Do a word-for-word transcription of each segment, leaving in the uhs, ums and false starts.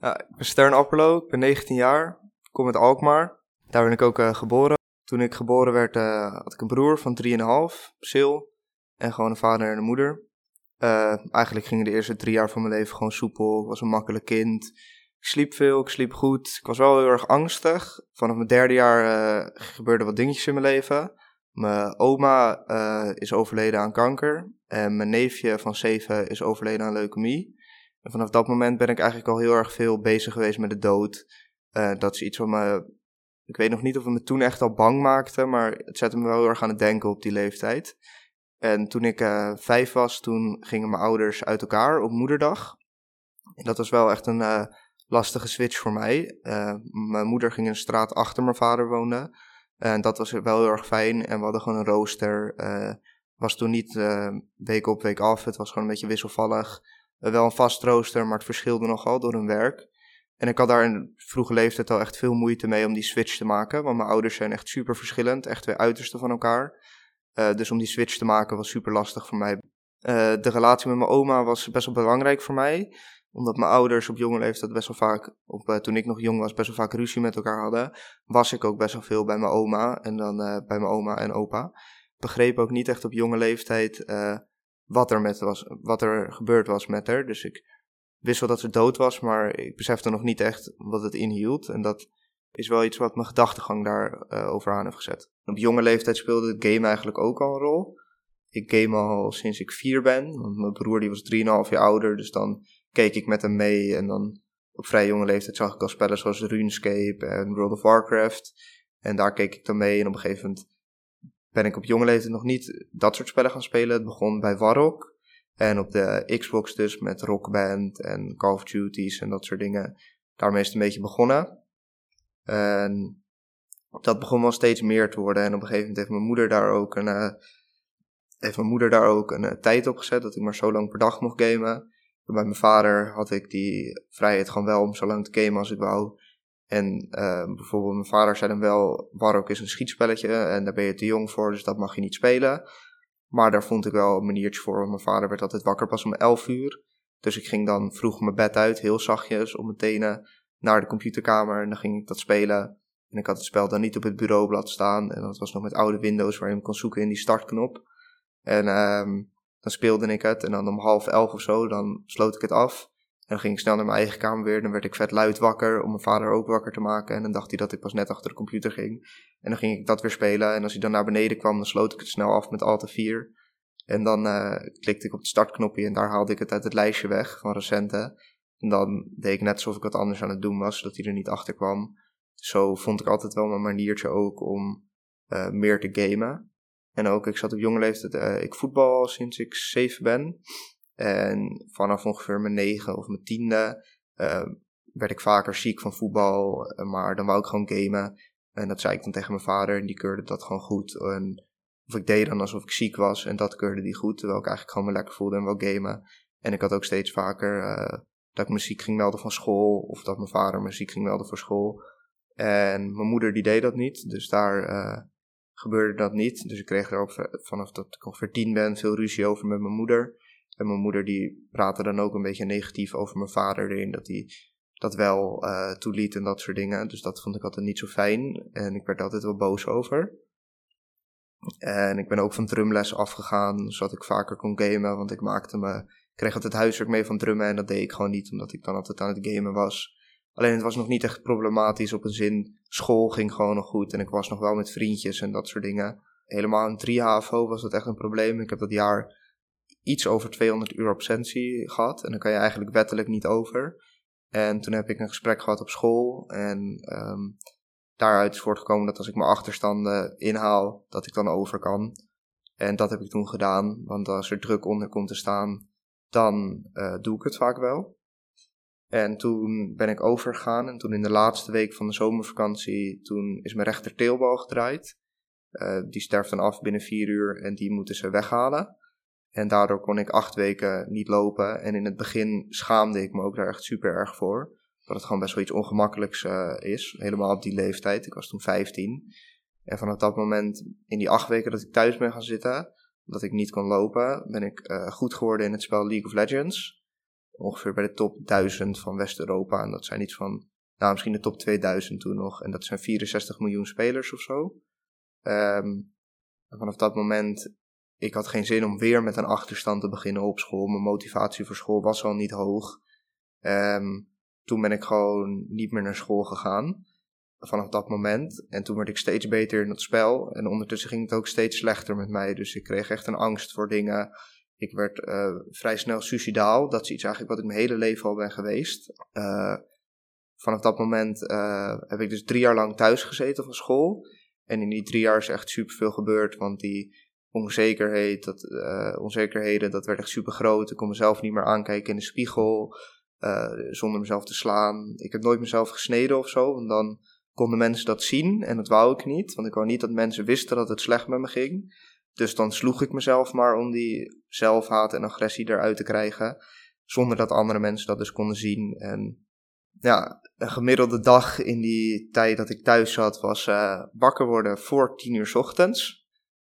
Ja, ik ben Stern Apperlo, ik ben negentien jaar, ik kom uit Alkmaar. Daar ben ik ook uh, geboren. Toen ik geboren werd uh, had ik een broer van drieënhalf, Sil, en gewoon een vader en een moeder. Uh, eigenlijk gingen de eerste drie jaar van mijn leven gewoon soepel, ik was een makkelijk kind. Ik sliep veel, ik sliep goed, ik was wel heel erg angstig. Vanaf mijn derde jaar uh, gebeurden wat dingetjes in mijn leven. Mijn oma uh, is overleden aan kanker en mijn neefje van zeven is overleden aan leukemie. En vanaf dat moment ben ik eigenlijk al heel erg veel bezig geweest met de dood. Uh, dat is iets wat me, ik weet nog niet of het me toen echt al bang maakte, maar het zette me wel heel erg aan het denken op die leeftijd. En toen ik uh, vijf was, toen gingen mijn ouders uit elkaar op moederdag. En dat was wel echt een uh, lastige switch voor mij. Uh, mijn moeder ging in een straat achter mijn vader wonen. En dat was wel heel erg fijn. En we hadden gewoon een rooster. Uh, was toen niet uh, week op, week af. Het was gewoon een beetje wisselvallig. Uh, wel een vast rooster, maar het verschilde nogal door hun werk. En ik had daar in vroege leeftijd al echt veel moeite mee om die switch te maken. Want mijn ouders zijn echt super verschillend. Echt twee uitersten van elkaar. Uh, dus om die switch te maken was super lastig voor mij. Uh, de relatie met mijn oma was best wel belangrijk voor mij. Omdat mijn ouders op jonge leeftijd best wel vaak, op, uh, toen ik nog jong was, best wel vaak ruzie met elkaar hadden. Was ik ook best wel veel bij mijn oma en dan uh, bij mijn oma en opa. Begreep ook niet echt op jonge leeftijd uh, wat, er met was, wat er gebeurd was met haar. Dus ik wist wel dat ze dood was, maar ik besefte nog niet echt wat het inhield. En dat is wel iets wat mijn gedachtegang daar uh, over aan heeft gezet. Op jonge leeftijd speelde het game eigenlijk ook al een rol. Ik game al sinds ik vier ben, want mijn broer die was drieënhalf jaar ouder, dus dan keek ik met hem mee en dan op vrij jonge leeftijd zag ik al spellen zoals RuneScape en World of Warcraft. En daar keek ik dan mee en op een gegeven moment ben ik op jonge leeftijd nog niet dat soort spellen gaan spelen. Het begon bij Warrock en op de Xbox dus met Rockband en Call of Duty's en dat soort dingen. Daarmee is het een beetje begonnen. En dat begon wel steeds meer te worden en op een gegeven moment heeft mijn moeder daar ook een, uh, heeft mijn moeder daar ook een uh, tijd op gezet dat ik maar zo lang per dag mocht gamen. Bij mijn vader had ik die vrijheid gewoon wel om zo lang te gamen als ik wou. En uh, bijvoorbeeld mijn vader zei dan wel, Warrock is een schietspelletje en daar ben je te jong voor, dus dat mag je niet spelen. Maar daar vond ik wel een maniertje voor, want mijn vader werd altijd wakker pas om elf uur. Dus ik ging dan vroeg mijn bed uit, heel zachtjes, op mijn tenen, naar de computerkamer en dan ging ik dat spelen. En ik had het spel dan niet op het bureaublad staan en dat was nog met oude Windows waar je hem kon zoeken in die startknop. En Uh, Dan speelde ik het en dan om half elf of zo, dan sloot ik het af. En dan ging ik snel naar mijn eigen kamer weer. Dan werd ik vet luid wakker om mijn vader ook wakker te maken. En dan dacht hij dat ik pas net achter de computer ging. En dan ging ik dat weer spelen. En als hij dan naar beneden kwam, dan sloot ik het snel af met alt F vier. En dan uh, klikte ik op het startknopje en daar haalde ik het uit het lijstje weg van recente. En dan deed ik net alsof ik wat anders aan het doen was, zodat hij er niet achter kwam. Zo vond ik altijd wel mijn maniertje ook om uh, meer te gamen. En ook, ik zat op jonge leeftijd, uh, ik voetbal al sinds ik zeven ben. En vanaf ongeveer mijn negen of mijn tiende uh, werd ik vaker ziek van voetbal. Maar dan wou ik gewoon gamen. En dat zei ik dan tegen mijn vader en die keurde dat gewoon goed. En, of ik deed dan alsof ik ziek was en dat keurde die goed. Terwijl ik eigenlijk gewoon me lekker voelde en wou gamen. En ik had ook steeds vaker uh, dat ik me ziek ging melden van school. Of dat mijn vader me ziek ging melden voor school. En mijn moeder die deed dat niet, dus daar Uh, gebeurde dat niet, dus ik kreeg er ook vanaf dat ik ongeveer tien ben veel ruzie over met mijn moeder. En mijn moeder die praatte dan ook een beetje negatief over mijn vader erin, dat hij dat wel uh, toeliet en dat soort dingen. Dus dat vond ik altijd niet zo fijn en ik werd altijd wel boos over. En ik ben ook van drumles afgegaan, zodat ik vaker kon gamen, want ik maakte me, ik kreeg altijd huiswerk mee van drummen en dat deed ik gewoon niet, omdat ik dan altijd aan het gamen was. Alleen het was nog niet echt problematisch op een zin. School ging gewoon nog goed en ik was nog wel met vriendjes en dat soort dingen. Helemaal in drie H F O was dat echt een probleem. Ik heb dat jaar iets over tweehonderd uur absentie gehad. En daar kan je eigenlijk wettelijk niet over. En toen heb ik een gesprek gehad op school. En um, daaruit is voortgekomen dat als ik mijn achterstanden inhaal, dat ik dan over kan. En dat heb ik toen gedaan. Want als er druk onder komt te staan, dan uh, doe ik het vaak wel. En toen ben ik overgegaan en toen in de laatste week van de zomervakantie, toen is mijn rechter teelbal gedraaid. Uh, die sterft dan af binnen vier uur en die moeten ze weghalen. En daardoor kon ik acht weken niet lopen en in het begin schaamde ik me ook daar echt super erg voor. Dat het gewoon best wel iets ongemakkelijks uh, is, helemaal op die leeftijd. Ik was toen vijftien. En vanaf dat moment, in die acht weken dat ik thuis ben gaan zitten, omdat ik niet kon lopen, ben ik uh, goed geworden in het spel League of Legends. ongeveer bij de top duizend van West-Europa. En dat zijn iets van, nou misschien de top tweeduizend toen nog. En dat zijn vierenzestig miljoen spelers of zo. Um, en vanaf dat moment, ik had geen zin om weer met een achterstand te beginnen op school. Mijn motivatie voor school was al niet hoog. Um, toen ben ik gewoon niet meer naar school gegaan. Vanaf dat moment. En toen werd ik steeds beter in het spel. En ondertussen ging het ook steeds slechter met mij. Dus ik kreeg echt een angst voor dingen. Ik werd uh, vrij snel suicidaal. Dat is iets eigenlijk wat ik mijn hele leven al ben geweest. Uh, vanaf dat moment uh, heb ik dus drie jaar lang thuis gezeten van school. En in die drie jaar is echt superveel gebeurd. Want die onzekerheid, dat, uh, onzekerheden, dat werd echt super groot. Ik kon mezelf niet meer aankijken in de spiegel. Uh, zonder mezelf te slaan. Ik heb nooit mezelf gesneden of zo. Want dan konden mensen dat zien. En dat wou ik niet. Want ik wou niet dat mensen wisten dat het slecht met me ging. Dus dan sloeg ik mezelf maar om die zelfhaat en agressie eruit te krijgen. Zonder dat andere mensen dat dus konden zien. En ja, een gemiddelde dag in die tijd dat ik thuis zat was uh, wakker worden voor tien uur 's ochtends.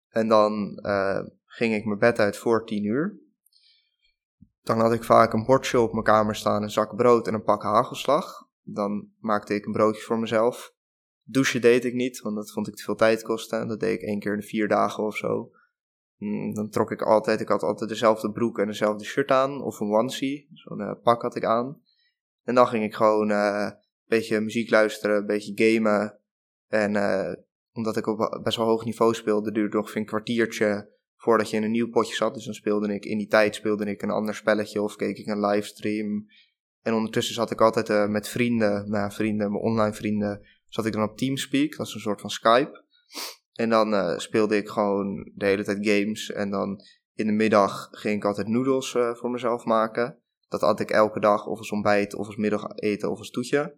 En dan uh, ging ik mijn bed uit voor tien uur. Dan had ik vaak een bordje op mijn kamer staan, een zak brood en een pak hagelslag. Dan maakte ik een broodje voor mezelf. Douchen deed ik niet, want dat vond ik te veel tijd kosten. En dat deed ik één keer in de vier dagen of zo. Dan trok ik altijd, ik had altijd dezelfde broek en dezelfde shirt aan. Of een onesie, zo'n uh, pak had ik aan. En dan ging ik gewoon uh, een beetje muziek luisteren, een beetje gamen. En uh, omdat ik op best wel hoog niveau speelde, duurde nog een kwartiertje voordat je in een nieuw potje zat. Dus dan speelde ik, in die tijd speelde ik een ander spelletje of keek ik een livestream. En ondertussen zat ik altijd uh, met vrienden, nou, vrienden, mijn online vrienden, zat ik dan op TeamSpeak, dat is een soort van Skype. En dan uh, speelde ik gewoon de hele tijd games. En dan in de middag ging ik altijd noedels uh, voor mezelf maken. Dat at ik elke dag, of als ontbijt, of als middageten, of als toetje.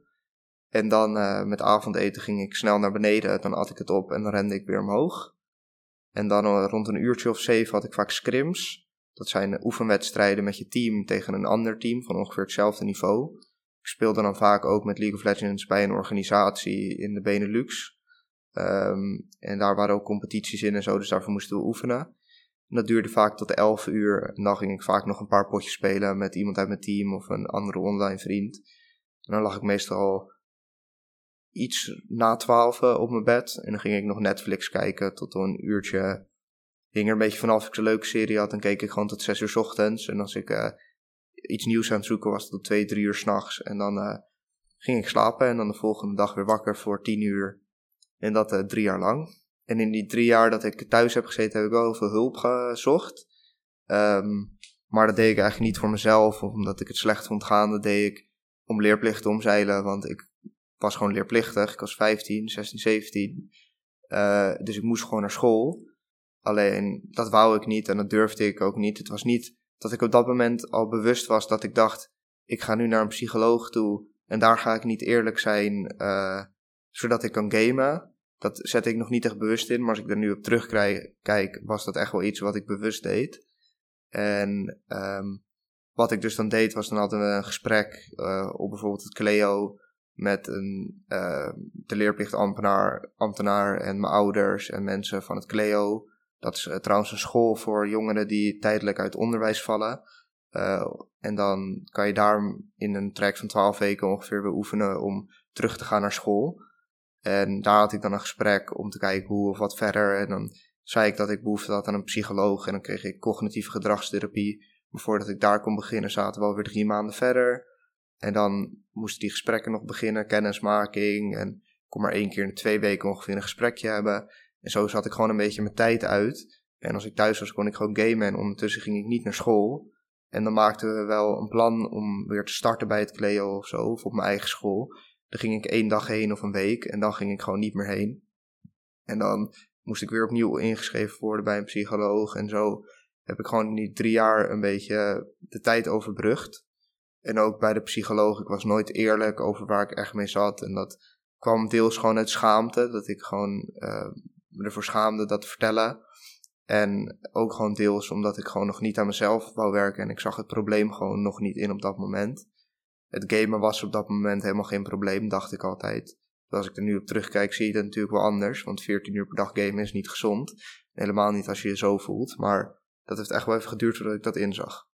En dan uh, met avondeten ging ik snel naar beneden, dan at ik het op en dan rende ik weer omhoog. En dan uh, rond een uurtje of zeven had ik vaak scrims. Dat zijn uh, oefenwedstrijden met je team tegen een ander team van ongeveer hetzelfde niveau. Ik speelde dan vaak ook met League of Legends bij een organisatie in de Benelux. Um, en daar waren ook competities in en zo, dus daarvoor moesten we oefenen. En dat duurde vaak tot elf uur. En dan ging ik vaak nog een paar potjes spelen met iemand uit mijn team of een andere online vriend. En dan lag ik meestal iets na twaalf op mijn bed. En dan ging ik nog Netflix kijken tot een uurtje. Hing er een beetje vanaf, als ik een leuke serie had, dan keek ik gewoon tot zes uur 's ochtends. En als ik uh, iets nieuws aan het zoeken was, tot twee, drie uur 's nachts. En dan uh, ging ik slapen en dan de volgende dag weer wakker voor tien uur. En dat uh, drie jaar lang. En in die drie jaar dat ik thuis heb gezeten, heb ik wel heel veel hulp gezocht. Um, maar dat deed ik eigenlijk niet voor mezelf, of omdat ik het slecht vond gaan. Dat deed ik om leerplicht te omzeilen, want ik was gewoon leerplichtig. Ik was vijftien, zestien, zeventien. Uh, dus ik moest gewoon naar school. Alleen, dat wou ik niet en dat durfde ik ook niet. Het was niet dat ik op dat moment al bewust was dat ik dacht, ik ga nu naar een psycholoog toe en daar ga ik niet eerlijk zijn, uh, zodat ik kan gamen. Dat zette ik nog niet echt bewust in, maar als ik er nu op terugkijk, was dat echt wel iets wat ik bewust deed. En um, wat ik dus dan deed, was dan hadden we een gesprek uh, op bijvoorbeeld het CLEO met een, uh, de leerplichtambtenaar ambtenaar en mijn ouders en mensen van het CLEO. Dat is uh, trouwens een school voor jongeren die tijdelijk uit onderwijs vallen. Uh, en dan kan je daar in een traject van twaalf weken ongeveer weer oefenen om terug te gaan naar school. En daar had ik dan een gesprek om te kijken hoe of wat verder. En dan zei ik dat ik behoefte had aan een psycholoog. En dan kreeg ik cognitieve gedragstherapie. Maar voordat ik daar kon beginnen zaten we alweer drie maanden verder. En dan moesten die gesprekken nog beginnen, kennismaking. En ik kon maar één keer in de twee weken ongeveer een gesprekje hebben. En zo zat ik gewoon een beetje mijn tijd uit. En als ik thuis was kon ik gewoon gamen en ondertussen ging ik niet naar school. En dan maakten we wel een plan om weer te starten bij het CLEO of zo, of op mijn eigen school. Dan ging ik één dag heen of een week en dan ging ik gewoon niet meer heen. En dan moest ik weer opnieuw ingeschreven worden bij een psycholoog. En zo heb ik gewoon in die drie jaar een beetje de tijd overbrugd. En ook bij de psycholoog, ik was nooit eerlijk over waar ik echt mee zat. En dat kwam deels gewoon uit schaamte, dat ik gewoon uh, me ervoor schaamde dat te vertellen. En ook gewoon deels omdat ik gewoon nog niet aan mezelf wou werken. En ik zag het probleem gewoon nog niet in op dat moment. Het gamen was op dat moment helemaal geen probleem, dacht ik altijd. Als ik er nu op terugkijk, zie je het natuurlijk wel anders. Want veertien uur per dag gamen is niet gezond. Helemaal niet als je je zo voelt. Maar dat heeft echt wel even geduurd voordat ik dat inzag.